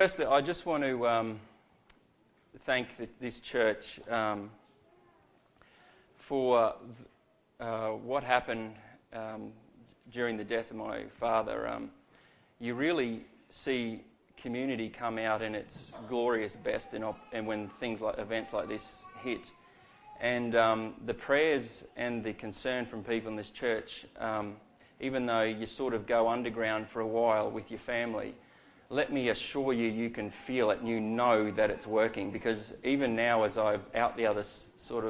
Firstly, I just want to thank this church for what happened during the death of my father. You really see community come out in its glorious best, and when things like events like this hit, and the prayers and the concern from people in this church, even though you sort of go underground for a while with your family. Let me assure you, you can feel it and you know that it's working, because even now as I'm out the other side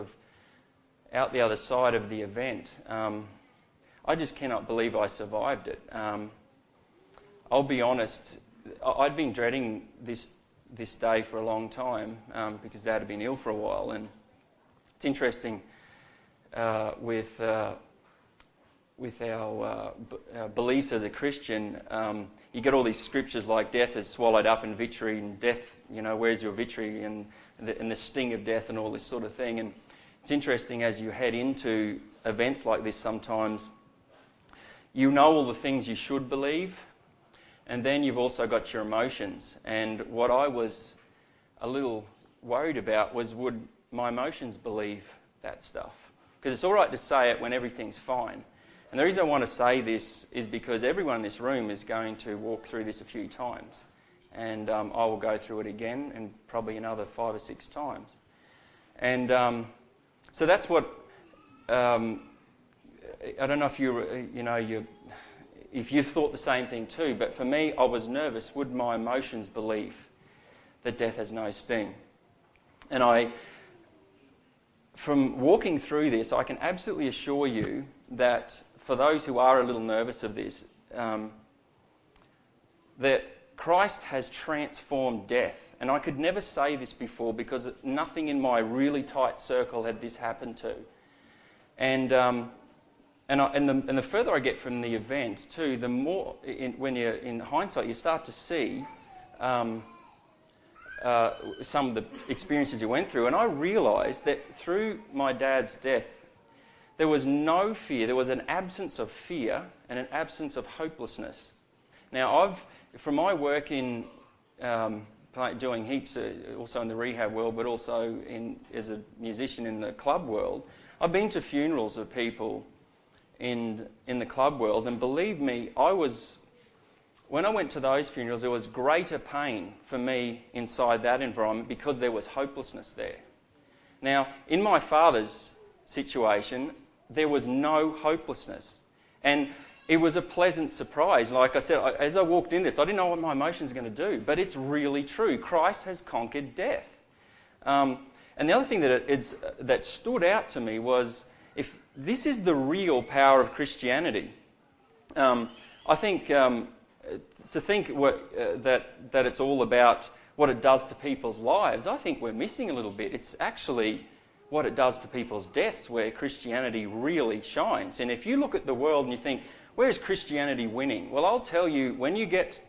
of the event, I just cannot believe I survived it. I'll be honest, I'd been dreading this day for a long time because Dad had been ill for a while, and it's interesting with our beliefs as a Christian, you get all these scriptures like death is swallowed up in victory, and death, where's your victory, and the sting of death and all this sort of thing. And it's interesting, as you head into events like this sometimes, you know all the things you should believe, and then you've also got your emotions. And what I was a little worried about was, would my emotions believe that stuff? Because it's all right to say it when everything's fine. And the reason I want to say this is because everyone in this room is going to walk through this a few times. And I will go through it again, and probably another 5 or 6 times. And so that's what... I don't know if if you've thought the same thing too, but for me, I was nervous. Would my emotions believe that death has no sting? And from walking through this, I can absolutely assure you that... for those who are a little nervous of this, that Christ has transformed death. And I could never say this before, because nothing in my really tight circle had this happened to. And the further I get from the event too, the more, when you're in hindsight, you start to see some of the experiences you went through. And I realised that through my dad's death, there was no fear. There was an absence of fear and an absence of hopelessness. Now, from my work in doing heaps, also in the rehab world, but also as a musician in the club world, I've been to funerals of people in the club world, and believe me, when I went to those funerals, there was greater pain for me inside that environment, because there was hopelessness there. Now, in my father's situation, there was no hopelessness, and it was a pleasant surprise. Like I said, as I walked in this, I didn't know what my emotions were going to do, but it's really true. Christ has conquered death. And the other thing that stood out to me was, if this is the real power of Christianity, I think to think that it's all about what it does to people's lives, I think we're missing a little bit. It's actually what it does to people's deaths where Christianity really shines. And if you look at the world and you think, where is Christianity winning? Well, I'll tell you, when you get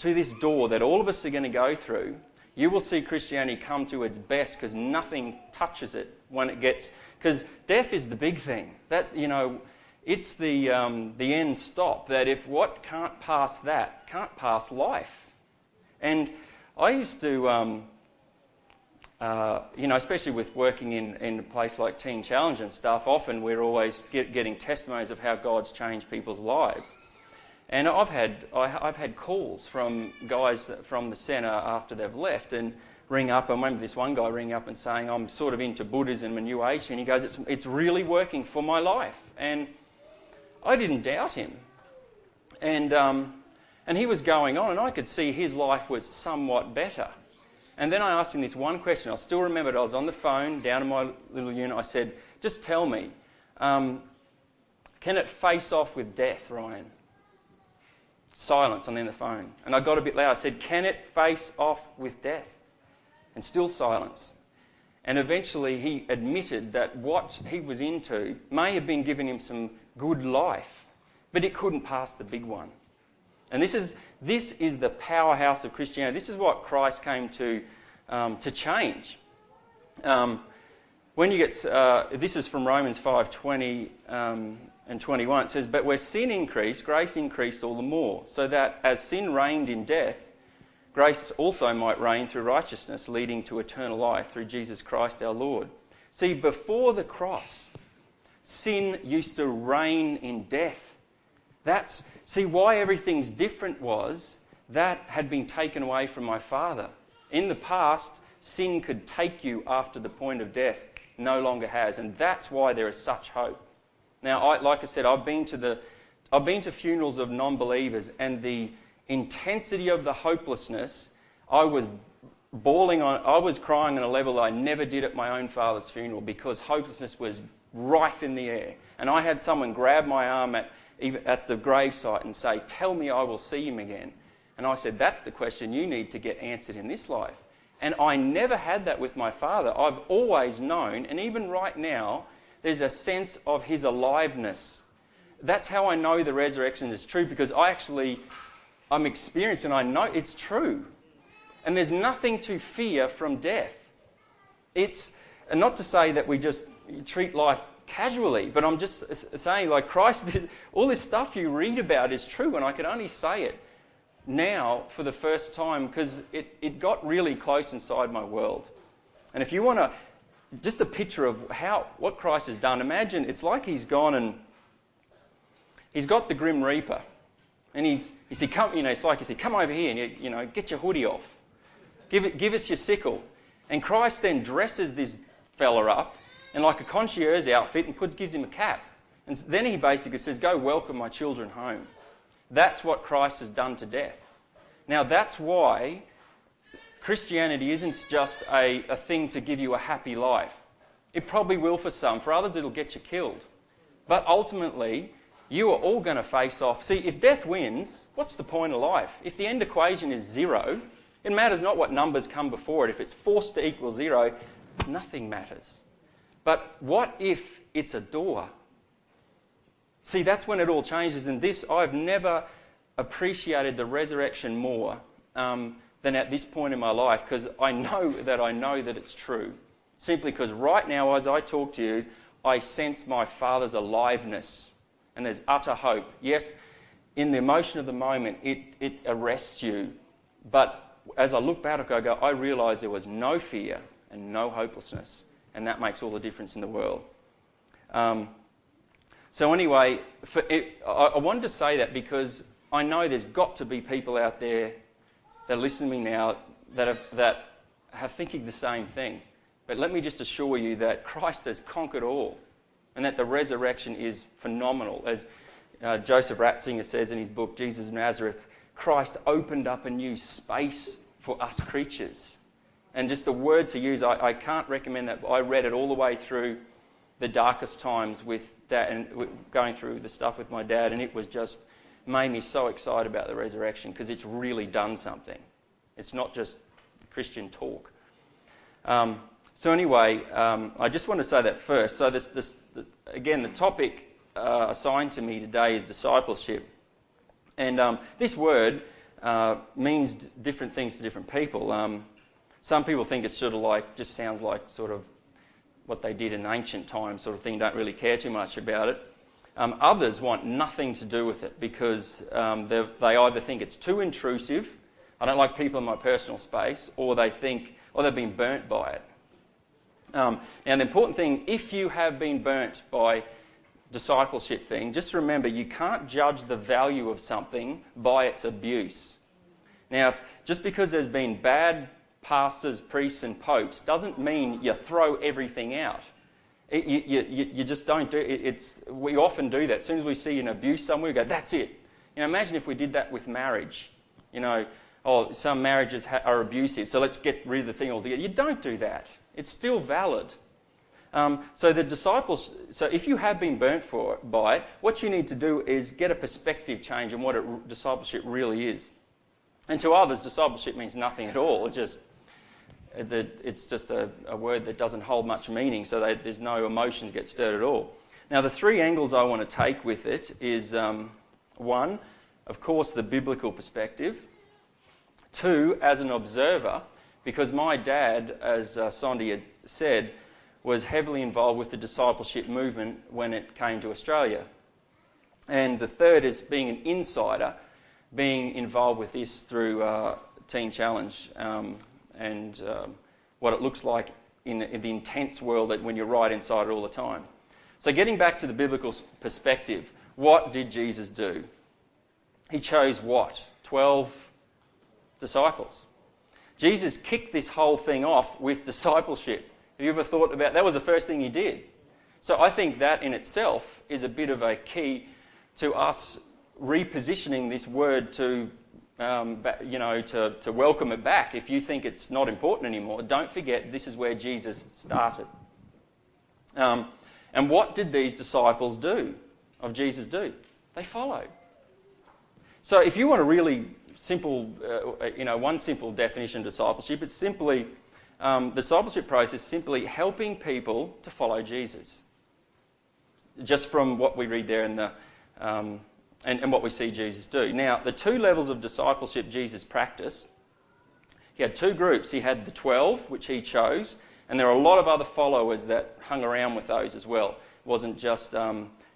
to this door that all of us are going to go through, you will see Christianity come to its best, because nothing touches it when it gets... because death is the big thing. That, it's the end stop, that if what can't pass that, can't pass life. And I used to... especially with working in a place like Teen Challenge and stuff, often we're always getting testimonies of how God's changed people's lives. And I've had calls from guys from the centre after they've left, and ring up. I remember this one guy ringing up and saying, I'm sort of into Buddhism and New Age, and he goes, it's really working for my life. And I didn't doubt him. And he was going on, and I could see his life was somewhat better. And then I asked him this one question. I still remembered. I was on the phone down in my little unit. I said, just tell me, can it face off with death, Ryan? Silence on the phone. And I got a bit loud. I said, can it face off with death? And still silence. And eventually he admitted that what he was into may have been giving him some good life, but it couldn't pass the big one. And this is the powerhouse of Christianity. This is what Christ came to change. When you get this is from Romans 5:20 and 21. It says, "But where sin increased, grace increased all the more, so that as sin reigned in death, Grace also might reign through righteousness, leading to eternal life through Jesus Christ our Lord. See, before the cross, sin used to reign in death. See, why everything's different was that had been taken away from my Father. In the past, sin could take you after the point of death, no longer has, and that's why there is such hope. Now, like I said, I've been to funerals of non-believers, and the intensity of the hopelessness, I was crying on a level I never did at my own father's funeral, because hopelessness was rife in the air. And I had someone grab my arm at the gravesite and say, "Tell me I will see him again." And I said, "That's the question you need to get answered in this life." And I never had that with my father. I've always known, and even right now, there's a sense of his aliveness. That's how I know the resurrection is true, because I'm experienced and I know it's true. And there's nothing to fear from death. It's not to say that we just treat life casually, but I'm just saying, like Christ, all this stuff you read about is true, and I can only say it now for the first time, because it got really close inside my world. And if you want to, just a picture of what Christ has done, imagine it's like he's gone and he's got the Grim Reaper, and he said, come over here, and get your hoodie off, give us your sickle. And Christ then dresses this fella up in like a concierge outfit and gives him a cap, and then he basically says, "Go welcome my children home." That's what Christ has done to death. Now, that's why Christianity isn't just a thing to give you a happy life. It probably will for some. For others, it'll get you killed. But ultimately, you are all going to face off. See, if death wins, what's the point of life? If the end equation is zero, it matters not what numbers come before it. If it's forced to equal zero, nothing matters. But what if it's a door? See, that's when it all changes. And I've never appreciated the resurrection more than at this point in my life, because I know that it's true. Simply because right now, as I talk to you, I sense my Father's aliveness, and there's utter hope. Yes, in the emotion of the moment, it arrests you. But as I look back, I realise there was no fear and no hopelessness, and that makes all the difference in the world. So anyway, I wanted to say that because I know there's got to be people out there that listen to me now that are thinking the same thing. But let me just assure you that Christ has conquered all, and that the resurrection is phenomenal. As Joseph Ratzinger says in his book, Jesus of Nazareth, Christ opened up a new space for us creatures. And just the words he used, I can't recommend that, but I read it all the way through the darkest times with Dad, and going through the stuff with my dad, and it was just made me so excited about the resurrection, because it's really done something. It's not just Christian talk. So anyway, I just want to say that first. So again, the topic assigned to me today is discipleship, and this word means different things to different people. Some people think it's sort of like, just sounds like sort of what they did in ancient times sort of thing, don't really care too much about it. Others want nothing to do with it, because they either think it's too intrusive, I don't like people in my personal space, or they think, they've been burnt by it. Now, the important thing, if you have been burnt by discipleship thing, just remember you can't judge the value of something by its abuse. Now, just because there's been bad pastors, priests and popes doesn't mean you throw everything out. You just don't do it. We often do that. As soon as we see an abuse somewhere, we go, that's it. Imagine if we did that with marriage. Some marriages are abusive, so let's get rid of the thing altogether. You don't do that. It's still valid. So if you have been burnt by it, what you need to do is get a perspective change on what discipleship really is. And to others, discipleship means nothing at all. It's just a word that doesn't hold much meaning, so there's no emotions get stirred at all. Now, the three angles I want to take with it is, one, of course, the biblical perspective. Two, as an observer, because my dad, as Sondi had said, was heavily involved with the discipleship movement when it came to Australia. And the third is being an insider, being involved with this through Teen Challenge and what it looks like in the intense world that when you're right inside it all the time. So getting back to the biblical perspective, what did Jesus do? He chose what? 12 disciples. Jesus kicked this whole thing off with discipleship. Have you ever thought about that? Was the first thing he did. So I think that in itself is a bit of a key to us repositioning this word to, to welcome it back. If you think it's not important anymore, don't forget this is where Jesus started. And what did these disciples do? Of Jesus do? They followed. So if you want a really simple, one simple definition of discipleship, it's simply the discipleship process simply helping people to follow Jesus. Just from what we read there in the and what we see Jesus do. Now, the two levels of discipleship Jesus practiced, he had two groups. He had the 12, which he chose, and there are a lot of other followers that hung around with those as well. It wasn't just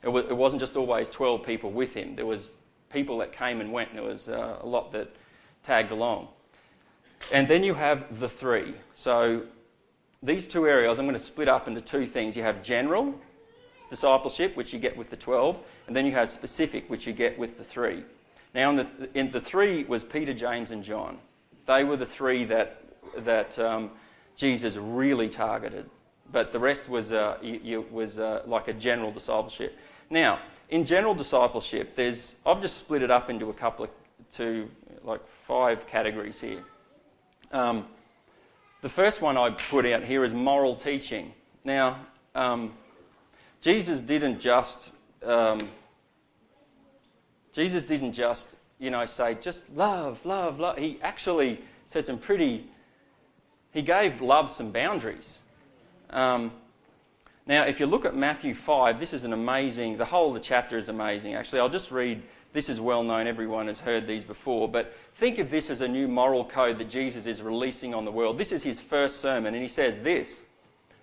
it wasn't just always 12 people with him. There was people that came and went, and there was a lot that tagged along. And then you have the three. So these two areas I'm going to split up into two things. You have general discipleship, which you get with the 12, and then you have specific, which you get with the three. Now, in the three was Peter, James, and John. They were the three that Jesus really targeted. But the rest was like a general discipleship. Now, in general discipleship, I've just split it up into a couple of five categories here. The first one I put out here is moral teaching. Now, Jesus didn't just say just love, love, love. He actually said He gave love some boundaries. Now, if you look at Matthew 5, this is the whole of the chapter is amazing. Actually, I'll just read. This is well known, everyone has heard these before, but think of this as a new moral code that Jesus is releasing on the world. This is his first sermon, and he says this: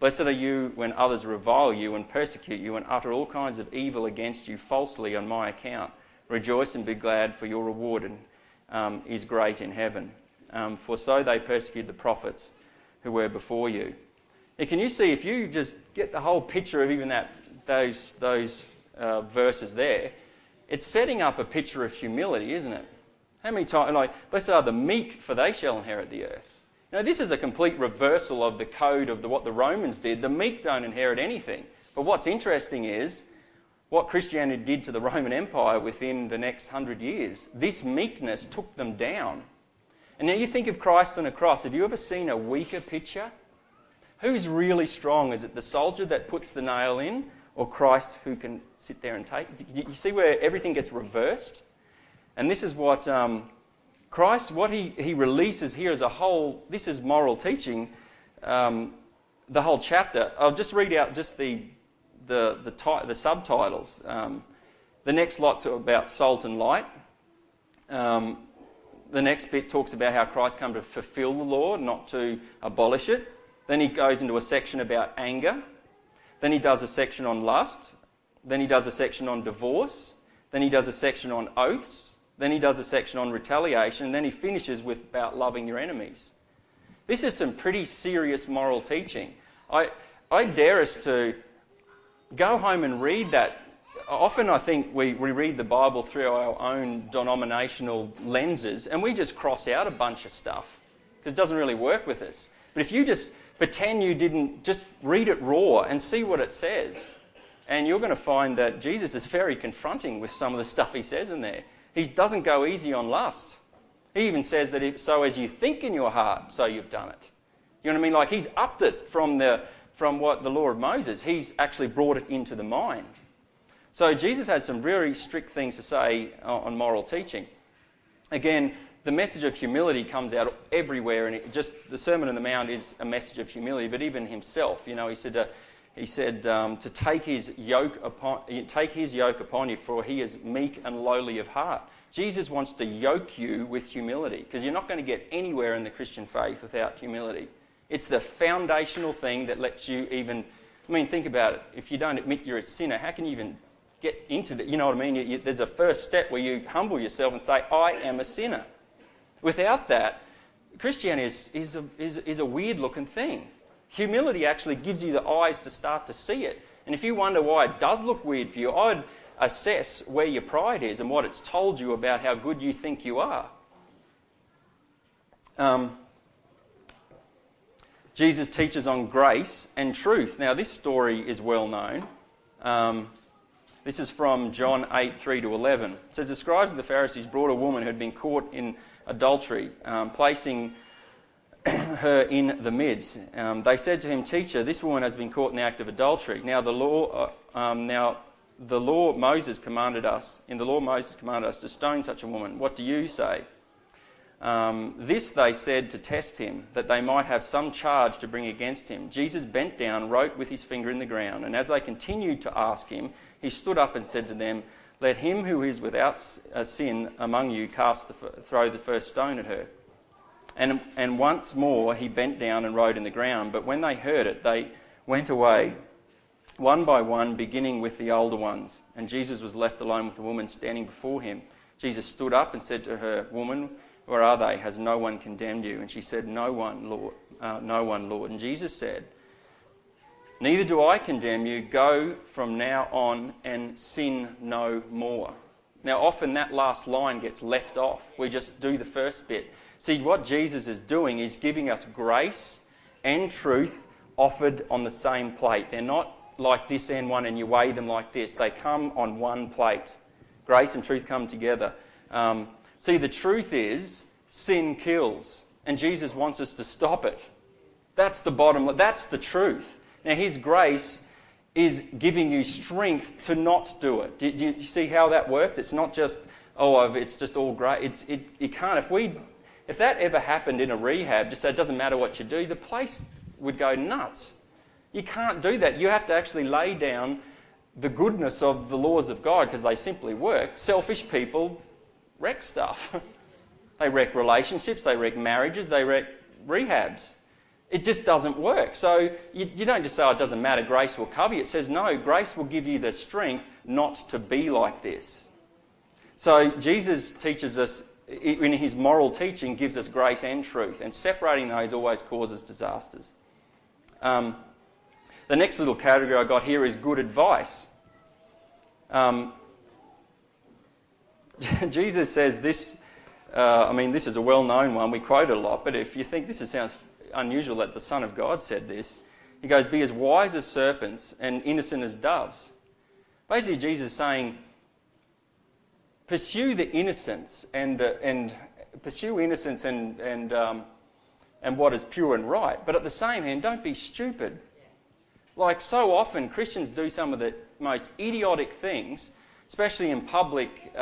Blessed are you when others revile you and persecute you and utter all kinds of evil against you falsely on my account. Rejoice and be glad, for your reward is great in heaven. For so they persecuted the prophets who were before you." Now, can you see, if you just get the whole picture of even those verses there, it's setting up a picture of humility, isn't it? How many times, blessed are the meek, for they shall inherit the earth. Now, this is a complete reversal of the code of what the Romans did. The meek don't inherit anything. But what's interesting is what Christianity did to the Roman Empire within the next 100 years. This meekness took them down. And now you think of Christ on a cross. Have you ever seen a weaker picture? Who's really strong? Is it the soldier that puts the nail in, or Christ who can sit there and take? You see where everything gets reversed? And this is what Christ, what he releases here as a whole, this is moral teaching, the whole chapter. I'll just read out just the subtitles. The next lot's about salt and light. The next bit talks about how Christ came to fulfill the law, not to abolish it. Then he goes into a section about anger. Then he does a section on lust. Then he does a section on divorce. Then he does a section on oaths. Then he does a section on retaliation. And then he finishes with about loving your enemies. This is some pretty serious moral teaching. I dare us to go home and read that. Often I think we read the Bible through our own denominational lenses and we just cross out a bunch of stuff because it doesn't really work with us. But if you just pretend you didn't, just read it raw and see what it says. And you're going to find that Jesus is very confronting with some of the stuff he says in there. He doesn't go easy on lust. He even says that so as you think in your heart, so you've done it. You know what I mean? Like he's upped it from what the law of Moses. He's actually brought it into the mind. So Jesus had some very strict things to say on moral teaching. Again, the message of humility comes out everywhere, and it just the Sermon on the Mount is a message of humility. But even himself, you know, he said to take his yoke upon you, for he is meek and lowly of heart. Jesus wants to yoke you with humility, because you're not going to get anywhere in the Christian faith without humility. It's the foundational thing that lets you even... I mean, think about it. If you don't admit you're a sinner, how can you even get into that? You know what I mean? There's a first step where you humble yourself and say, I am a sinner. Without that, Christianity is a weird-looking thing. Humility actually gives you the eyes to start to see it. And if you wonder why it does look weird for you, I'd assess where your pride is and what it's told you about how good you think you are. Jesus teaches on grace and truth. Now, this story is well known. This is from John 8:3-11. It says, the scribes and the Pharisees brought a woman who had been caught in adultery, placing her in the midst. They said to him, Teacher, this woman has been caught in the act of adultery. Now, the law Moses commanded us to stone such a woman. What do you say? This they said to test him, that they might have some charge to bring against him. Jesus bent down, wrote with his finger in the ground, and as they continued to ask him, he stood up and said to them, Let him who is without sin among you throw the first stone at her. And once more he bent down and wrote in the ground, but when they heard it, they went away, one by one, beginning with the older ones. And Jesus was left alone with the woman standing before him. Jesus stood up and said to her, Woman, where are they? Has no one condemned you? And she said, No one, Lord. And Jesus said, Neither do I condemn you. Go from now on and sin no more. Now, often that last line gets left off. We just do the first bit. See, what Jesus is doing is giving us grace and truth offered on the same plate. They're not like this and one, and you weigh them like this. They come on one plate. Grace and truth come together. See, the truth is, sin kills, and Jesus wants us to stop it. That's the bottom line. That's the truth. Now, his grace is giving you strength to not do it. Do you see how that works? It's not just, it's just all great. It can't. If that ever happened in a rehab, just say it doesn't matter what you do, the place would go nuts. You can't do that. You have to actually lay down the goodness of the laws of God, because they simply work. Selfish people wreck stuff. They wreck relationships, they wreck marriages, they wreck rehabs. It just doesn't work. So you don't just say, it doesn't matter, grace will cover you. It says, no, grace will give you the strength not to be like this. So Jesus teaches us, in his moral teaching, gives us grace and truth, and separating those always causes disasters. The next little category I got here is good advice. Jesus says this, this is a well-known one, we quote it a lot, but if you think this sounds unusual that the Son of God said this, he goes, be as wise as serpents and innocent as doves. Basically, Jesus is saying, pursue the innocence and what is pure and right, but at the same hand, don't be stupid. Like so often, Christians do some of the most idiotic things, especially in public,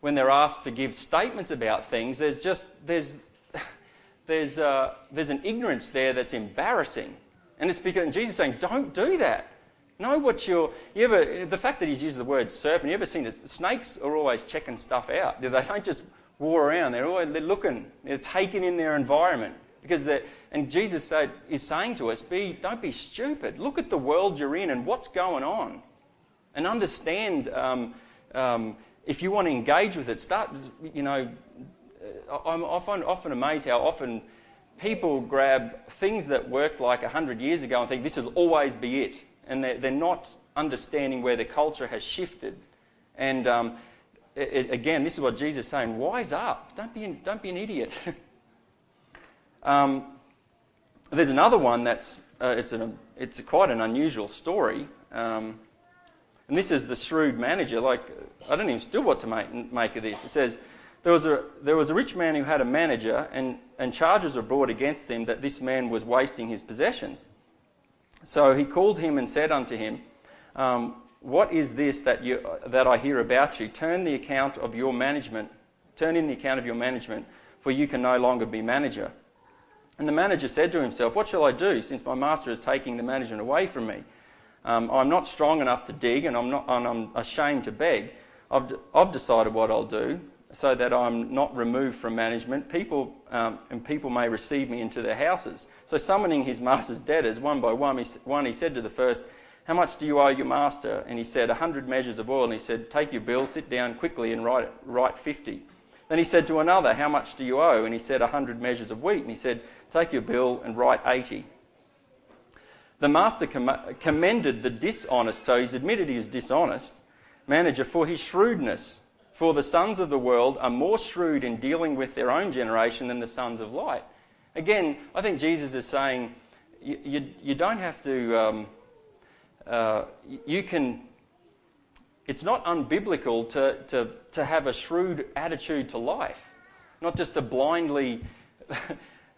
when they're asked to give statements about things. There's an ignorance there that's embarrassing, and it's because Jesus is saying, don't do that. Know what the fact that he's used the word serpent. You ever seen this? Snakes are always checking stuff out. They don't just walk around. They're always looking. They're taking in their environment and Jesus is saying to us, don't be stupid. Look at the world you're in and what's going on. And understand, if you want to engage with it, I'm often amazed how often people grab things that worked like 100 years ago and think this will always be it. And they're not understanding where the culture has shifted. And again, this is what Jesus is saying, wise up, don't be an idiot. There's another one that's, it's quite an unusual story. And this is the shrewd manager. Like, I don't even still what to make of this. It says, there was a rich man who had a manager, and charges were brought against him that this man was wasting his possessions. So he called him and said unto him, what is this that I hear about you? Turn the account of your management Turn in the account of your management, for you can no longer be manager. And the manager said to himself, what shall I do, since my master is taking the management away from me? I'm not strong enough to dig, and I'm ashamed to beg. I've decided what I'll do, so that I'm not removed from management, people may receive me into their houses. So summoning his master's debtors one by one, he said to the first, how much do you owe your master? And he said, 100 measures of oil. And he said, take your bill, sit down quickly and write 50. Then he said to another, how much do you owe? And he said, 100 measures of wheat. And he said, take your bill and write 80. The master commended the dishonest, so he's admitted he was dishonest, manager for his shrewdness. For the sons of the world are more shrewd in dealing with their own generation than the sons of light. Again, I think Jesus is saying, you don't have to, you can, it's not unbiblical to have a shrewd attitude to life. Not just a blindly,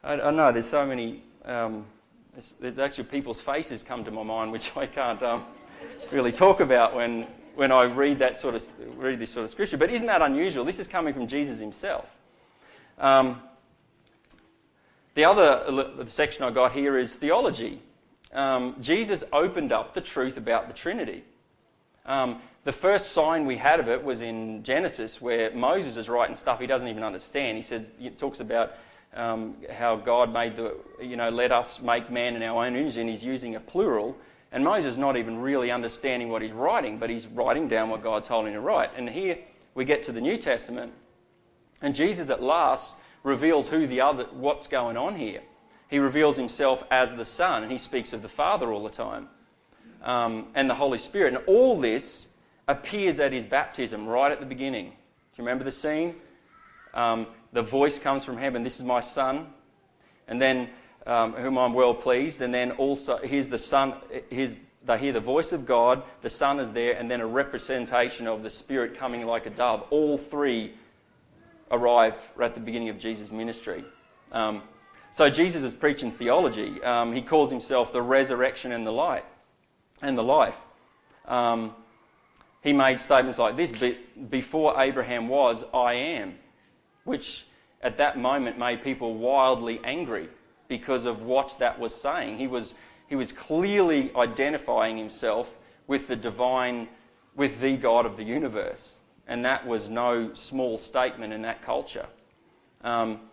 I know there's so many, there's actually people's faces come to my mind, which I can't really talk about when I read this sort of scripture. But isn't that unusual? This is coming from Jesus himself. The section I got here is theology. Jesus opened up the truth about the Trinity. The first sign we had of it was in Genesis, where Moses is writing stuff he doesn't even understand. He talks about how God made let us make man in our own image, and he's using a plural. And Moses is not even really understanding what he's writing, but he's writing down what God told him to write. And here we get to the New Testament, and Jesus at last reveals what's going on here. He reveals himself as the Son, and he speaks of the Father all the time, and the Holy Spirit. And all this appears at his baptism right at the beginning. Do you remember the scene? The voice comes from heaven, this is my Son. And then whom I'm well pleased, and then also here's the Son, they hear the voice of God, the Son is there, and then a representation of the Spirit coming like a dove. All three arrive at the beginning of Jesus' ministry. So Jesus is preaching theology. He calls himself the resurrection and the light, and the life. He made statements like this, before Abraham was, I am, which at that moment made people wildly angry, because of what that was saying. He was clearly identifying himself with the God of the universe. And that was no small statement in that culture. And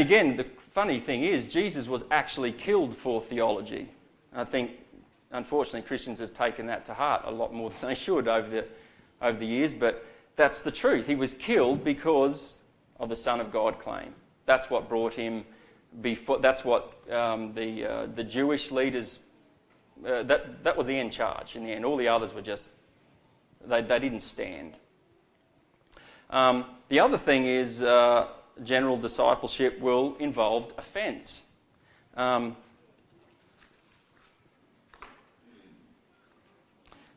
again, the funny thing is, Jesus was actually killed for theology. I think, unfortunately, Christians have taken that to heart a lot more than they should over the years, but that's the truth. He was killed because of the Son of God claim. That's what brought him... That's what the Jewish leaders. That was the end charge. In the end, all the others were just they didn't stand. The other thing is general discipleship will involve offence.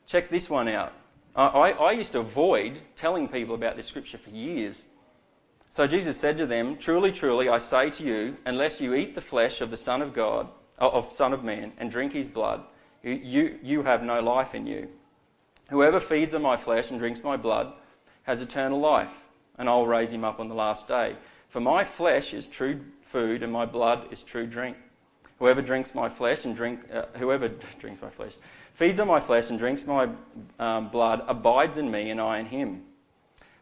Check this one out. I used to avoid telling people about this scripture for years. So Jesus said to them, truly, truly, I say to you, unless you eat the flesh of the Son of God, of Son of Man, and drink his blood, you have no life in you. Whoever feeds on my flesh and drinks my blood has eternal life, and I will raise him up on the last day. For my flesh is true food, and my blood is true drink. Whoever drinks my flesh and feeds on my flesh and drinks my blood abides in me, and I in him.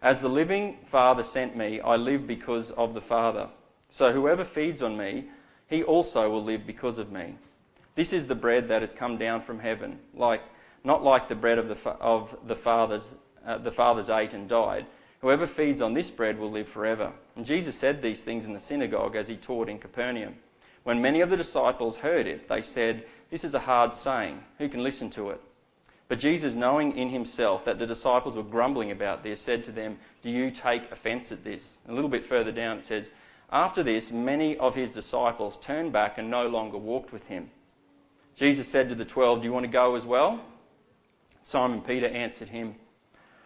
As the living Father sent me, I live because of the Father. So whoever feeds on me, he also will live because of me. This is the bread that has come down from heaven, not like the bread of the fathers ate and died. Whoever feeds on this bread will live forever. And Jesus said these things in the synagogue as he taught in Capernaum. When many of the disciples heard it, they said, "This is a hard saying. Who can listen to it?" But Jesus, knowing in himself that the disciples were grumbling about this, said to them, do you take offence at this? And a little bit further down it says, after this, many of his disciples turned back and no longer walked with him. Jesus said to the 12, do you want to go as well? Simon Peter answered him,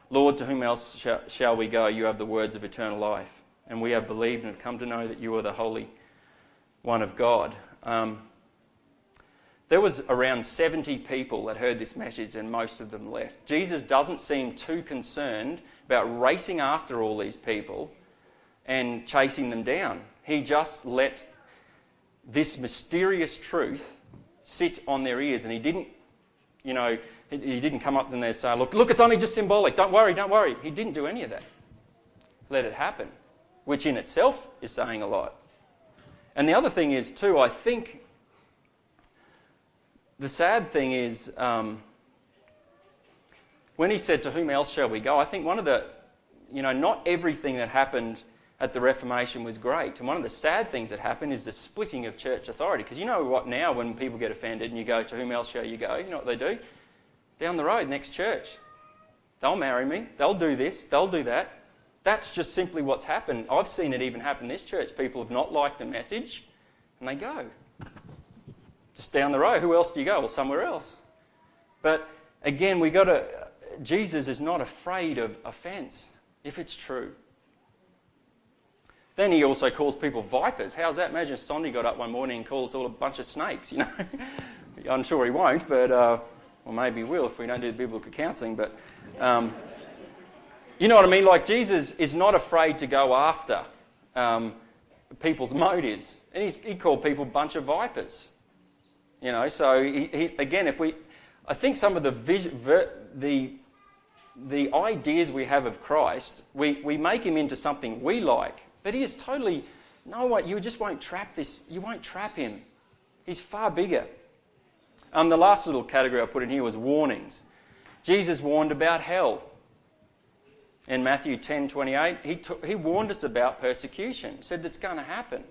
Lord, to whom else shall we go? You have the words of eternal life. And we have believed and have come to know that you are the Holy One of God. There was around 70 people that heard this message, and most of them left. Jesus doesn't seem too concerned about racing after all these people and chasing them down. He just let this mysterious truth sit on their ears, and he didn't come up to them and say, look, it's only just symbolic. Don't worry. He didn't do any of that. Let it happen, which in itself is saying a lot. And the other thing is too, I think the sad thing is when he said, to whom else shall we go? I think one of the, not everything that happened at the Reformation was great. And one of the sad things that happened is the splitting of church authority. Because you know what now, when people get offended and you go, to whom else shall you go? You know what they do? Down the road, next church. They'll marry me. They'll do this. They'll do that. That's just simply what's happened. I've seen it even happen in this church. People have not liked the message and they go. Just down the road, who else do you go? Well, somewhere else. But again, Jesus is not afraid of offence if it's true. Then he also calls people vipers. How's that? Imagine if Sondi got up one morning and calls all a bunch of snakes, I'm sure he won't, but or maybe he will if we don't do the biblical counselling. But you know what I mean? Like, Jesus is not afraid to go after people's motives, and he called people a bunch of vipers. So he, again, I think some of the ideas we have of Christ, we make him into something we like, but he is totally, you just won't trap this, you won't trap him. He's far bigger. The last little category I put in here was warnings. Jesus warned about hell. In Matthew 10:28, he warned us about persecution. He said that's going to happen.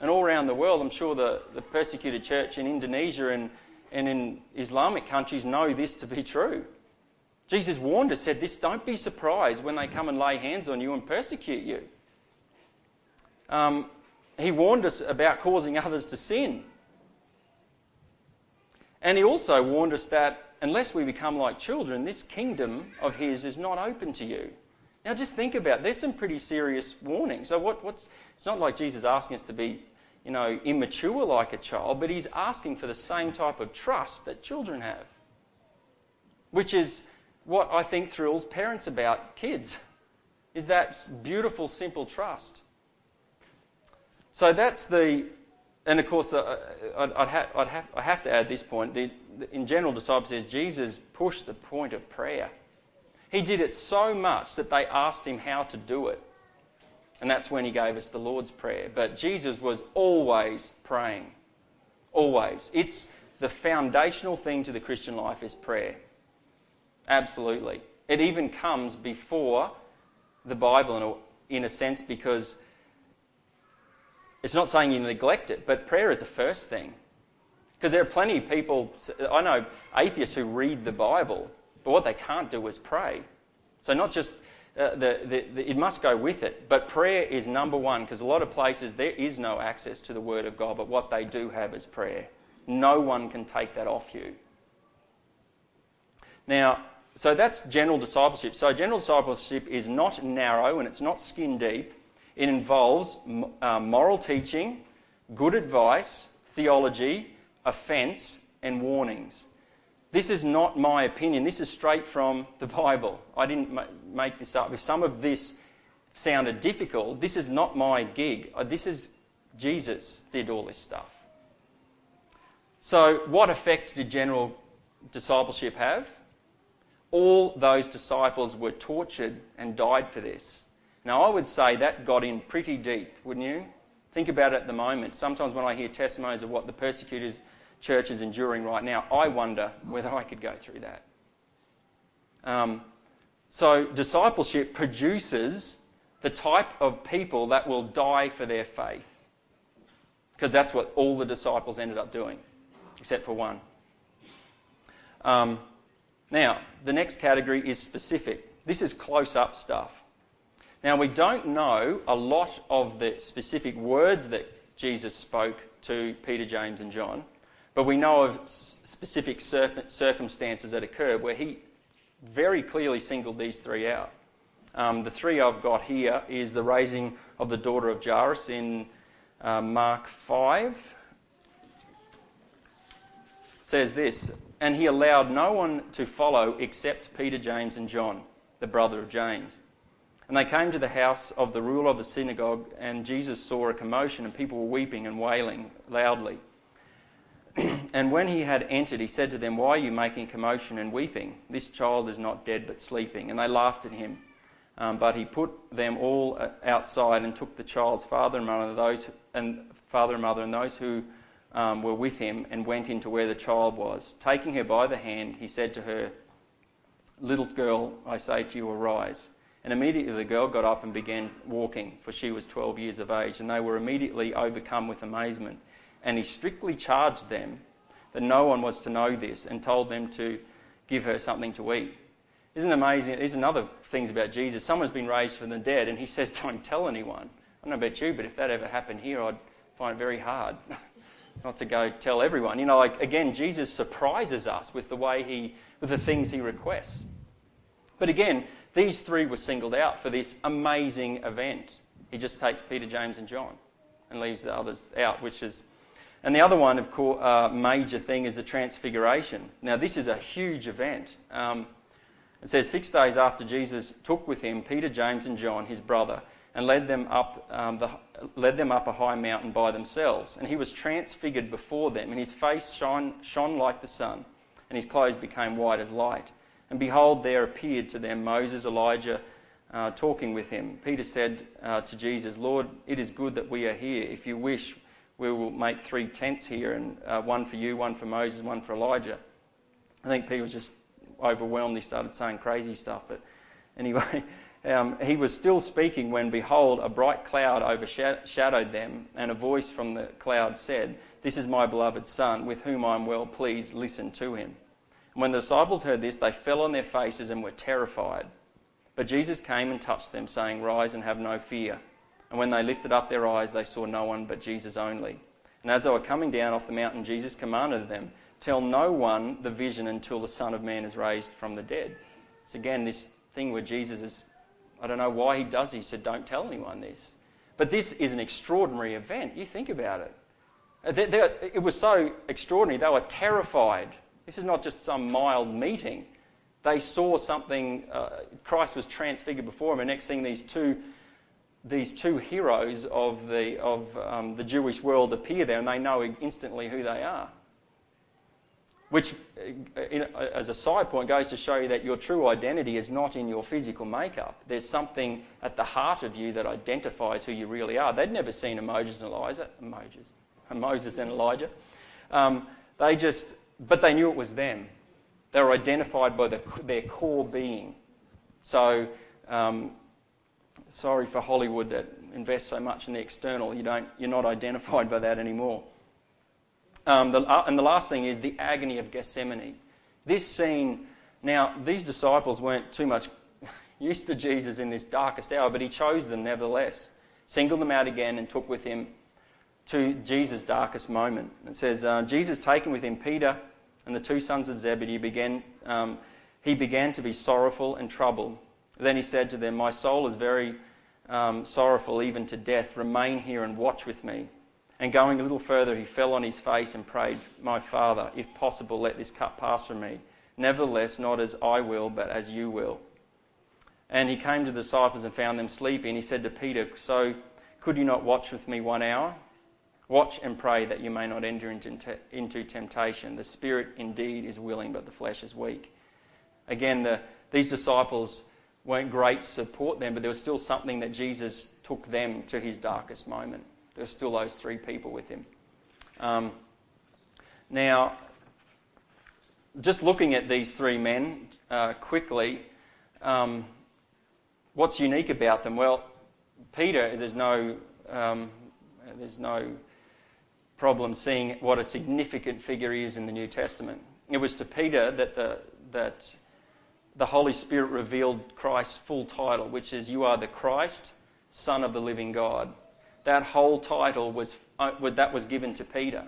And all around the world, I'm sure the persecuted church in Indonesia and in Islamic countries know this to be true. Jesus warned us, said this, don't be surprised when they come and lay hands on you and persecute you. He warned us about causing others to sin. And he also warned us that unless we become like children, this kingdom of his is not open to you. Now just think about it. There's some pretty serious warnings. So it's not like Jesus asking us to be, immature like a child, but he's asking for the same type of trust that children have, which is what I think thrills parents about kids, is that beautiful, simple trust. So that's the, and of course, I have to add this point. In general, disciples, Jesus pushed the point of prayer. He did it so much that they asked him how to do it. And that's when he gave us the Lord's Prayer. But Jesus was always praying. Always. It's the foundational thing to the Christian life is prayer. Absolutely. It even comes before the Bible in a sense, because it's not saying you neglect it, but prayer is the first thing. Because there are plenty of people, I know atheists who read the Bible, but what they can't do is pray. So not just, it must go with it, but prayer is number one, because a lot of places there is no access to the Word of God, but what they do have is prayer. No one can take that off you. Now, so that's general discipleship. So general discipleship is not narrow and it's not skin deep. It involves moral teaching, good advice, theology, offence and warnings. This is not my opinion. This is straight from the Bible. I didn't make this up. If some of this sounded difficult, this is not my gig. This is Jesus did all this stuff. So what effect did general discipleship have? All those disciples were tortured and died for this. Now I would say that got in pretty deep, wouldn't you? Think about it at the moment. Sometimes when I hear testimonies of what the persecutors church is enduring right now, I wonder whether I could go through that. So discipleship produces the type of people that will die for their faith, because that's what all the disciples ended up doing, except for one. Now, the next category is specific. This is close-up stuff. Now, we don't know a lot of the specific words that Jesus spoke to Peter, James and John, but we know of specific circumstances that occurred where he very clearly singled these three out. The three I've got here is the raising of the daughter of Jairus in Mark 5. says this, "And he allowed no one to follow except Peter, James and John, the brother of James. And they came to the house of the ruler of the synagogue, and Jesus saw a commotion, and people were weeping and wailing loudly. And when he had entered, he said to them, 'Why are you making a commotion and weeping? This child is not dead but sleeping.' And they laughed at him. But he put them all outside and took the child's father and mother and those who were with him, and went into where the child was. Taking her by the hand, he said to her, 'Little girl, I say to you, arise.' And immediately the girl got up and began walking, for she was 12 years of age, and they were immediately overcome with amazement. And he strictly charged them that no one was to know this, and told them to give her something to eat." Isn't it amazing? Isn't other things about Jesus? Someone's been raised from the dead, and he says, "Don't tell anyone." I don't know about you, but if that ever happened here, I'd find it very hard not to go tell everyone. You know, like again, Jesus surprises us with the way with the things he requests. But again, these three were singled out for this amazing event. He just takes Peter, James and John and leaves the others out, and the other one, of course, major thing is the Transfiguration. Now, this is a huge event. It says, 6 days after Jesus took with him Peter, James and John, his brother, and led them up a high mountain by themselves. And he was transfigured before them, and his face shone like the sun, and his clothes became white as light. And behold, there appeared to them Moses, Elijah, talking with him. Peter said to Jesus, "Lord, it is good that we are here. If you wish, we will make three tents here, and one for you, one for Moses, one for Elijah." I think Peter was just overwhelmed. He started saying crazy stuff. But anyway, he was still speaking when, behold, a bright cloud overshadowed them, and a voice from the cloud said, "This is my beloved Son, with whom I am well pleased. Listen to him." When the disciples heard this, they fell on their faces and were terrified. But Jesus came and touched them, saying, "Rise and have no fear." And when they lifted up their eyes, they saw no one but Jesus only. And as they were coming down off the mountain, Jesus commanded them, "Tell no one the vision until the Son of Man is raised from the dead." It's again this thing where Jesus is, I don't know why he does it. He said, "Don't tell anyone this." But this is an extraordinary event. You think about it. It was so extraordinary. They were terrified. This is not just some mild meeting. They saw something. Christ was transfigured before him, and next thing, these two heroes of the Jewish world appear there, and they know instantly who they are. Which, as a side point, goes to show you that your true identity is not in your physical makeup. There's something at the heart of you that identifies who you really are. They'd never seen Moses and Elijah. But they knew it was them. They were identified by their core being. So, sorry for Hollywood that invests so much in the external. You're not identified by that anymore. And the last thing is the agony of Gethsemane. This scene. Now, these disciples weren't too much used to Jesus in this darkest hour, but he chose them nevertheless, singled them out again, and took with him to Jesus' darkest moment. It says, Jesus, taking with him Peter and the two sons of Zebedee, began to be sorrowful and troubled. Then he said to them, "My soul is very sorrowful, even to death. Remain here and watch with me." And going a little further, he fell on his face and prayed, "My Father, if possible, let this cup pass from me. Nevertheless, not as I will, but as you will." And he came to the disciples and found them sleeping. And he said to Peter, "So could you not watch with me 1 hour? Watch and pray that you may not enter into temptation. The spirit indeed is willing, but the flesh is weak." Again, these disciples weren't great to support them, but there was still something that Jesus took them to his darkest moment. There were still those three people with him. Now, just looking at these three men quickly, what's unique about them? Well, Peter, there's no problem seeing what a significant figure he is in the New Testament. It was to Peter that the Holy Spirit revealed Christ's full title, which is, "You are the Christ, Son of the living God." That whole title was given to Peter.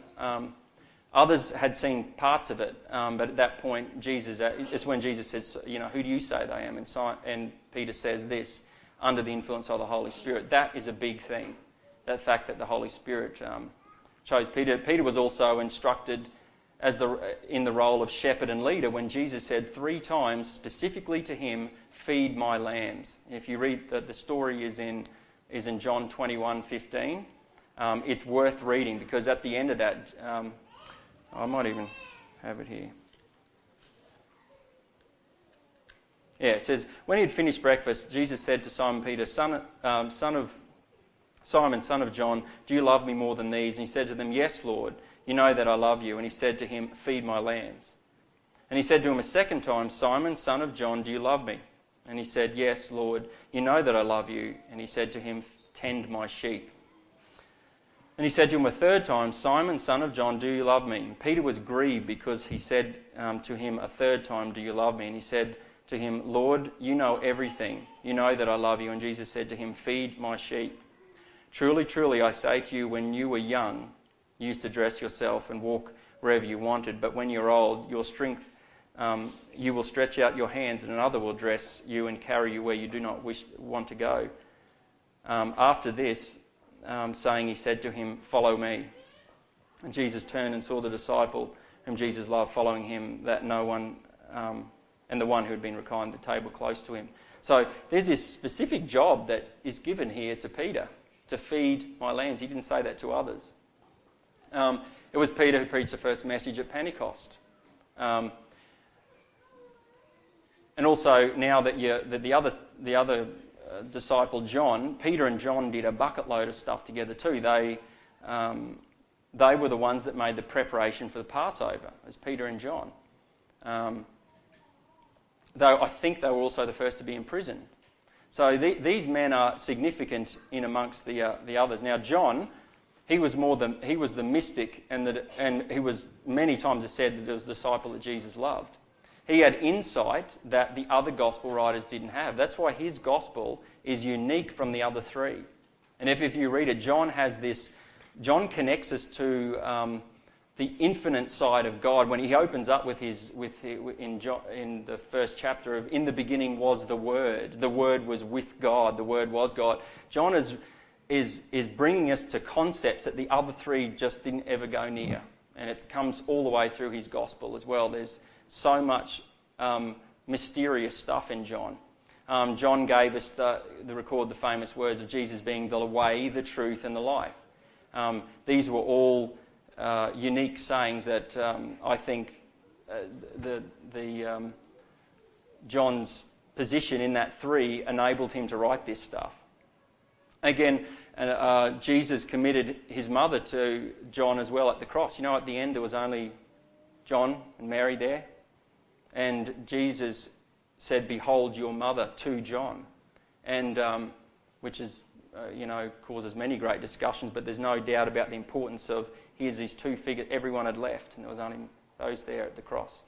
Others had seen parts of it, but at that point, it's when Jesus says, "You know, who do you say they am?" And Peter says this, under the influence of the Holy Spirit. That is a big thing. The fact that the Holy Spirit chose Peter. Peter was also instructed as in the role of shepherd and leader when Jesus said 3 times specifically to him, "Feed my lambs." And if you read that, the story is in John 21:15. It's worth reading because at the end of that, I might even have it here. Yeah, it says, when he had finished breakfast, Jesus said to Simon Peter, "Son of Simon, son of John, do you love me more than these?" And he said to them, "Yes, Lord, you know that I love you." And he said to him, "Feed my lambs." And he said to him a second time, "Simon, son of John, do you love me?" And he said, "Yes, Lord, you know that I love you." And he said to him, "Tend my sheep." And he said to him a third time, "Simon, son of John, do you love me?" And Peter was grieved because he said to him a third time, "Do you love me?" And he said to him, "Lord, you know everything. You know that I love you." And Jesus said to him, "Feed my sheep. Truly, truly, I say to you, when you were young, you used to dress yourself and walk wherever you wanted. But when you're old, you will stretch out your hands, and another will dress you and carry you where you do not want to go." After this saying, he said to him, "Follow me." And Jesus turned and saw the disciple whom Jesus loved following him, and the one who had been reclining at the table close to him. So there's this specific job that is given here to Peter, to feed my lambs. He didn't say that to others. It was Peter who preached the first message at Pentecost. And also, now that the other disciple, John, Peter and John did a bucket load of stuff together too. They were the ones that made the preparation for the Passover, as Peter and John. Though I think they were also the first to be in prison. So these men are significant in amongst the others. Now John, he was the mystic, and he was many times said that he was the disciple that Jesus loved. He had insight that the other gospel writers didn't have. That's why his gospel is unique from the other three. And if you read it, John connects us to the infinite side of God when he opens up in the first chapter of, "In the beginning was the Word was with God, the Word was God." John is bringing us to concepts that the other three just didn't ever go near, and it comes all the way through his gospel as well. There's so much mysterious stuff in John. John gave us the famous words of Jesus being the way, the truth, and the life. These were all unique sayings that I think John's position in that three enabled him to write this stuff. Again, Jesus committed his mother to John as well at the cross. You know, at the end there was only John and Mary there, and Jesus said, "Behold your mother," to John, and which is causes many great discussions. But there's no doubt about the importance of, here's these two figures, everyone had left, and there was only those there at the cross.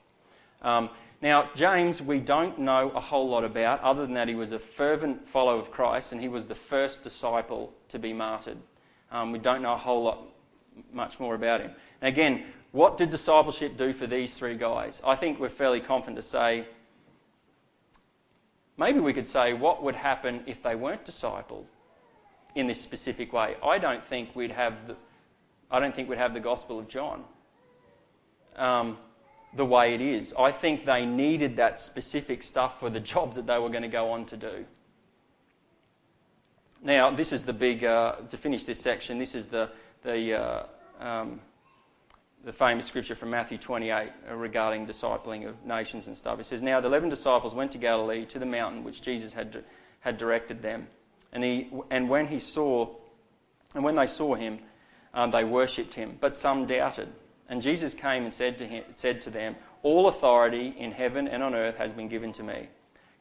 Now, James, we don't know a whole lot about, other than that he was a fervent follower of Christ, and he was the first disciple to be martyred. We don't know a whole lot much more about him. And again, what did discipleship do for these three guys? I think we're fairly confident to say, maybe we could say, what would happen if they weren't discipled in this specific way? I don't think we'd have the Gospel of John the way it is. I think they needed that specific stuff for the jobs that they were going to go on to do. Now, this is the big, to finish this section, this is the famous scripture from Matthew 28 regarding discipling of nations and stuff. It says, "Now the 11 disciples went to Galilee, to the mountain which Jesus had directed them. And when they saw him, they worshipped him, but some doubted. And Jesus came and said to them, 'All authority in heaven and on earth has been given to me.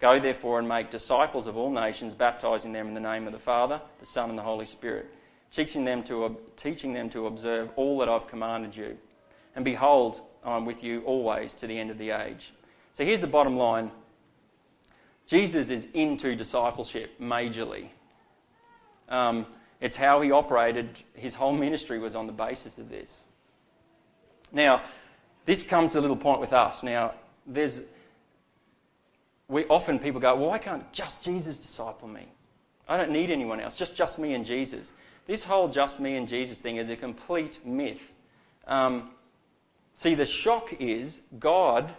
Go therefore and make disciples of all nations, baptizing them in the name of the Father, the Son, and the Holy Spirit, teaching them to observe all that I've commanded you. And behold, I am with you always to the end of the age.'" So here's the bottom line. Jesus is into discipleship majorly. It's how he operated. His whole ministry was on the basis of this. Now, this comes to a little point with us. Now, people go, "Well, why can't just Jesus disciple me? I don't need anyone else, just me and Jesus." This whole just me and Jesus thing is a complete myth. See, the shock is God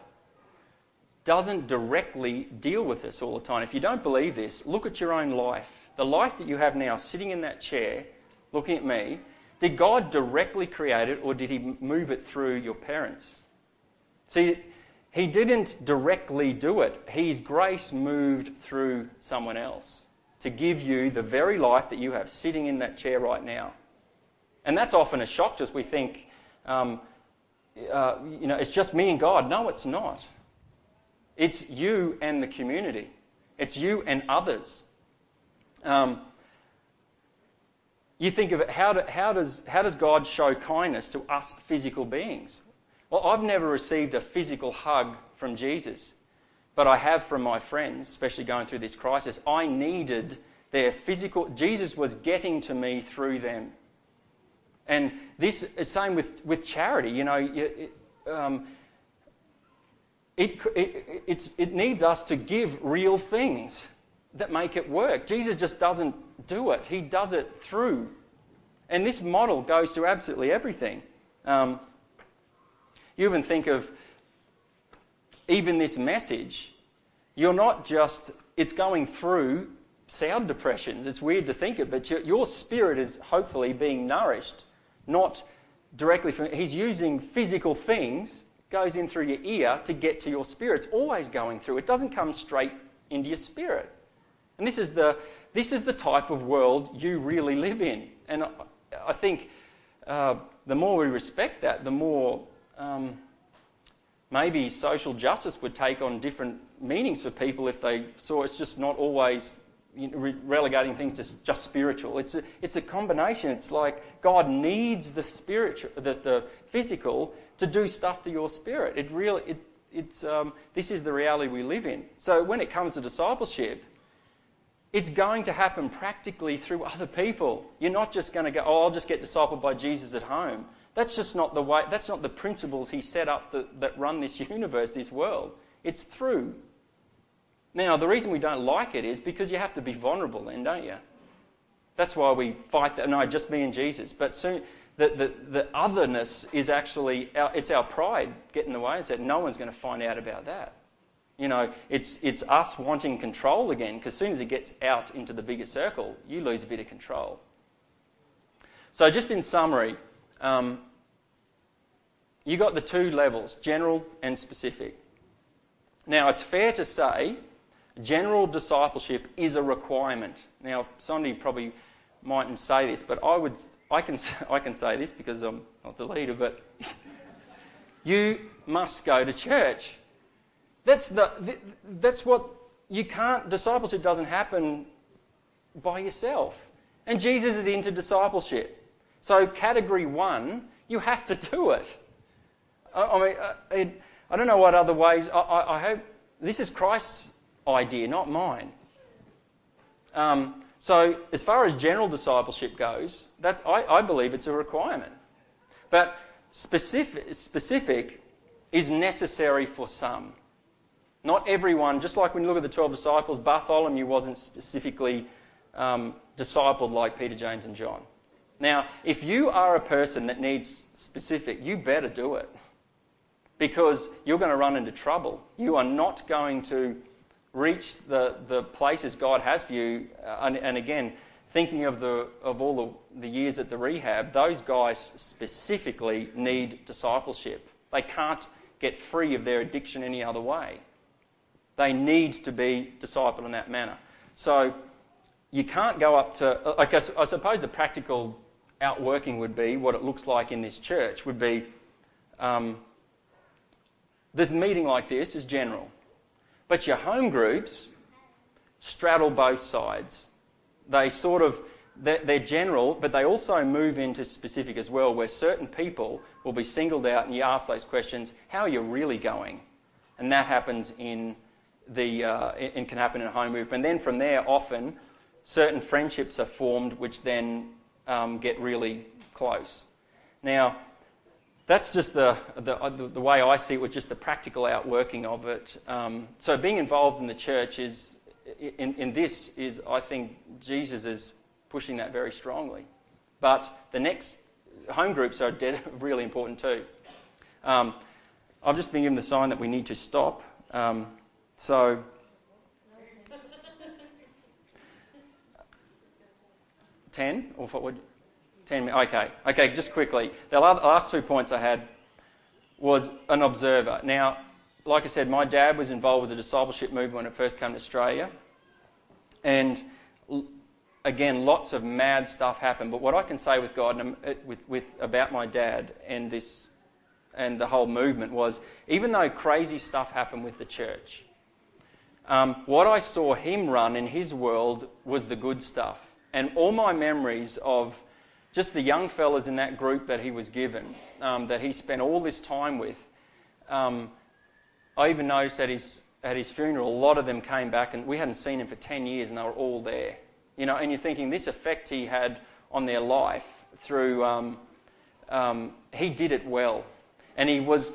doesn't directly deal with this all the time. If you don't believe this, look at your own life. The life that you have now, sitting in that chair, looking at me, did God directly create it, or did he move it through your parents? See, he didn't directly do it. His grace moved through someone else to give you the very life that you have sitting in that chair right now. And that's often a shock to us. We think, it's just me and God. No, it's not. It's you and the community. It's you and others. You think of it, how does God show kindness to us physical beings? Well, I've never received a physical hug from Jesus, but I have from my friends, especially going through this crisis. I needed their physical... Jesus was getting to me through them. And this is the same with charity. You know, it needs us to give real things that make it work. Jesus just doesn't do it. He does it through. And this model goes through absolutely everything. You even think of even this message. You're not just... It's going through sound depressions. It's weird to think it, but your spirit is hopefully being nourished, not directly from... He's using physical things, goes in through your ear to get to your spirit. It's always going through. It doesn't come straight into your spirit. And this is the type of world you really live in. And I think the more we respect that, the more... maybe social justice would take on different meanings for people if they saw it's just not always relegating things to just spiritual. It's a combination. It's like God needs the spiritual, the physical, to do stuff to your spirit. This is the reality we live in. So when it comes to discipleship, it's going to happen practically through other people. You're not just going to go, I'll just get discipled by Jesus at home. That's just not the way, that's not the principles he set up that run this universe, this world. It's through. Now, the reason we don't like it is because you have to be vulnerable then, don't you? That's why we fight that, no, just me and Jesus. But soon, the otherness is actually, it's our pride getting in the way and said, no one's going to find out about that. You know, it's us wanting control again, because as soon as it gets out into the bigger circle, you lose a bit of control. So just in summary... you got the two levels, general and specific. Now, it's fair to say general discipleship is a requirement. Now, Sondi probably mightn't say this, but I can say this because I'm not the leader, but you must go to church. That's what you can't... Discipleship doesn't happen by yourself. And Jesus is into discipleship. So category one, you have to do it. I mean, I don't know what other ways... I hope this is Christ's idea, not mine. So as far as general discipleship goes, that I believe it's a requirement. But specific is necessary for some. Not everyone, just like when you look at the 12 disciples, Bartholomew wasn't specifically discipled like Peter, James and John. Now, if you are a person that needs specific, you better do it, because you're going to run into trouble. You are not going to reach the places God has for you. And again, thinking of all the years at the rehab, those guys specifically need discipleship. They can't get free of their addiction any other way. They need to be discipled in that manner. So you can't go up to... Like I suppose the practical... outworking would be what it looks like in this church would be this meeting like this is general, but your home groups straddle both sides. They sort of they're general, but they also move into specific as well, where certain people will be singled out, and you ask those questions: how are you really going? And that happens in the and can happen in a home group, and then from there often certain friendships are formed, which then get really close. Now, that's just the way I see it, with just the practical outworking of it. So being involved in the church is, in this, is I think Jesus is pushing that very strongly. But the next home groups are really important too. I've just been given the sign that we need to stop. So ten or what? 10 minutes. Okay. Just quickly, the last 2 points I had was an observer. Now, like I said, my dad was involved with the discipleship movement when it first came to Australia, and again, lots of mad stuff happened. But what I can say with God and with about my dad and this and the whole movement was, even though crazy stuff happened with the church, what I saw him run in his world was the good stuff. And all my memories of just the young fellas in that group that he was given, that he spent all this time with, I even noticed at his funeral, a lot of them came back, and we hadn't seen him for 10 years, and they were all there. You know, and you're thinking this effect he had on their life through he did it well, and he was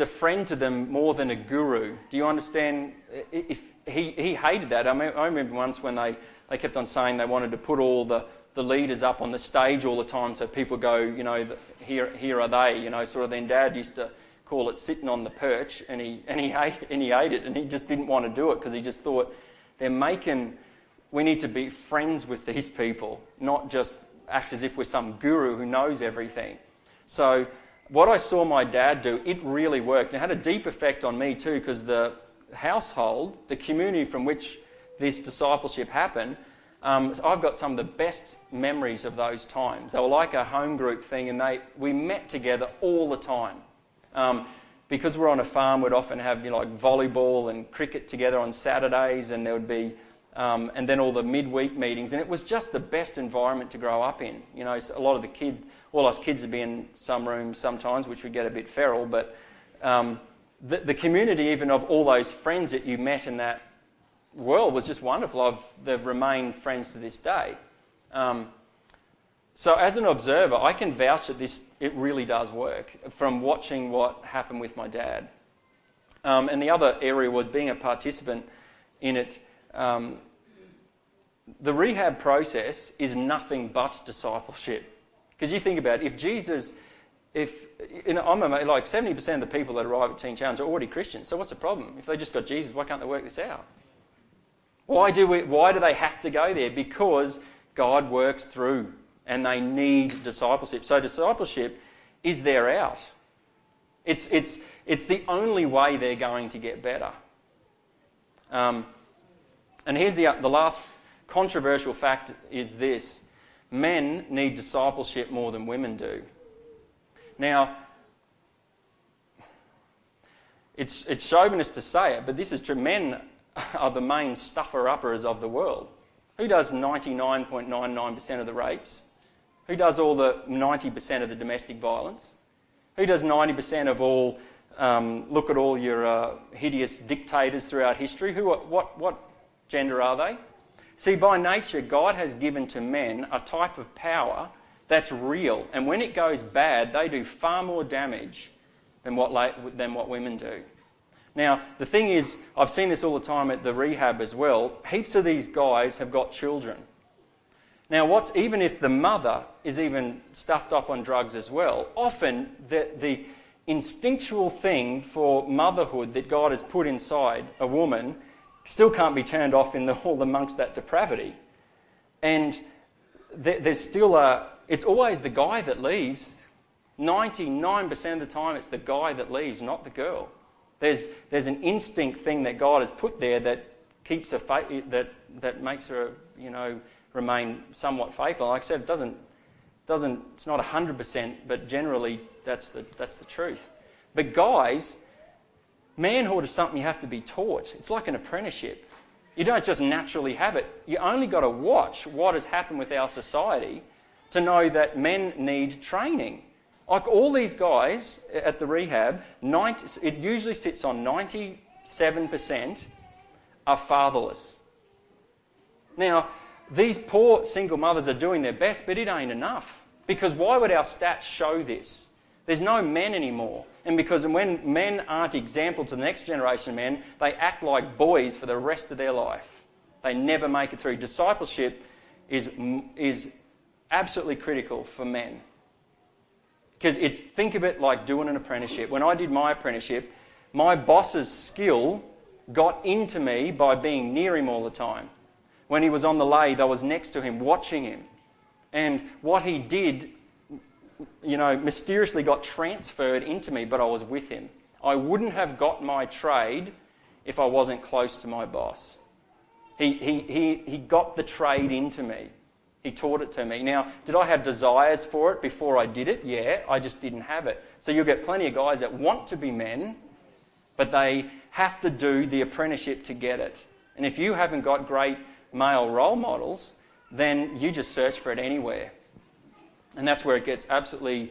a friend to them more than a guru. Do you understand? If he hated that. I mean, I remember once when they kept on saying they wanted to put all the leaders up on the stage all the time, so people go, you know, here are they, you know, sort of. Then Dad used to call it sitting on the perch, and he ate it, and he just didn't want to do it because he just thought we need to be friends with these people, not just act as if we're some guru who knows everything. So what I saw my dad do, it really worked. It had a deep effect on me too, because the household, the community from which this discipleship happened, so I've got some of the best memories of those times. They were like a home group thing, and we met together all the time. Because we're on a farm, we'd often have, you know, like volleyball and cricket together on Saturdays, and there would be and then all the midweek meetings, and it was just the best environment to grow up in. You know, so a lot of the kids, all us kids would be in some rooms sometimes, which would get a bit feral, but the community, even of all those friends that you met in that world, was just wonderful. They've remained friends to this day. So as an observer, I can vouch that it really does work from watching what happened with my dad. And the other area was being a participant in it. The rehab process is nothing but discipleship, because you think about it, if you know, I'm amazed, like 70% of the people that arrive at Teen Challenge are already Christians. So what's the problem? If they just got Jesus, why can't they work this out? Why do they have to go there? Because God works through, and they need discipleship. So discipleship is their out. It's the only way they're going to get better. And here's the last controversial fact is this. Men need discipleship more than women do. Now, it's chauvinist to say it, but this is true. Men are the main stuffer-uppers of the world. Who does 99.99% of the rapes? Who does all the 90% of the domestic violence? Who does 90% of all... look at all your hideous dictators throughout history. What gender are they? See, by nature, God has given to men a type of power that's real, and when it goes bad, they do far more damage than what women do. Now, the thing is, I've seen this all the time at the rehab as well. Heaps of these guys have got children. Now, even if the mother is even stuffed up on drugs as well, often the instinctual thing for motherhood that God has put inside a woman still can't be turned off in the hall amongst that depravity. And there's still it's always the guy that leaves. 99% of the time it's the guy that leaves, not the girl. There's an instinct thing that God has put there that keeps her that makes her, you know, remain somewhat faithful. Like I said, it doesn't it's not 100%, but generally that's the truth. But guys, manhood is something you have to be taught. It's like an apprenticeship. You don't just naturally have it. You only got to watch what has happened with our society to know that men need training. Like all these guys at the rehab, it usually sits on 97% are fatherless. Now, these poor single mothers are doing their best, but it ain't enough. Because why would our stats show this? There's no men anymore. And because when men aren't example to the next generation of men, they act like boys for the rest of their life. They never make it through. Discipleship is absolutely critical for men. Because it's, think of it like doing an apprenticeship. When I did my apprenticeship, my boss's skill got into me by being near him all the time. When he was on the lathe, I was next to him, watching him. And what he did, you know, mysteriously got transferred into me, but I was with him. I wouldn't have got my trade if I wasn't close to my boss. He got the trade into me. He taught it to me. Now, did I have desires for it before I did it? Yeah, I just didn't have it. So you'll get plenty of guys that want to be men, but they have to do the apprenticeship to get it. And if you haven't got great male role models, then you just search for it anywhere. And that's where it gets absolutely...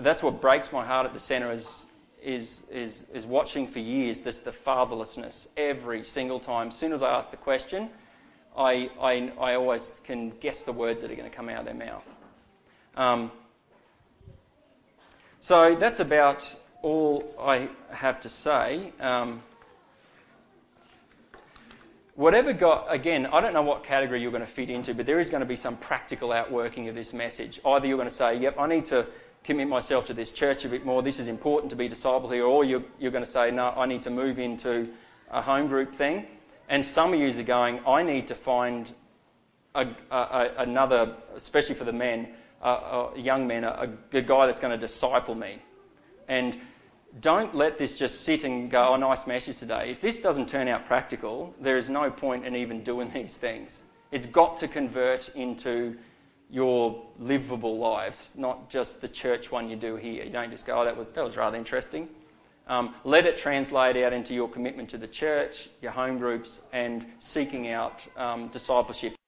That's what breaks my heart at the centre is watching for years this, the fatherlessness every single time. As soon as I ask the question... I always can guess the words that are going to come out of their mouth. So that's about all I have to say. Again, I don't know what category you're going to fit into, but there is going to be some practical outworking of this message. Either you're going to say, yep, I need to commit myself to this church a bit more, this is important to be disciple here, or you're going to say, no, I need to move into a home group thing. And some of you are going, I need to find another, especially for the men, young men, a guy that's going to disciple me. And don't let this just sit and go, oh, nice message today. If this doesn't turn out practical, there is no point in even doing these things. It's got to convert into your livable lives, not just the church one you do here. You don't just go, oh, that was rather interesting. Let it translate out into your commitment to the church, your home groups, and seeking out discipleship.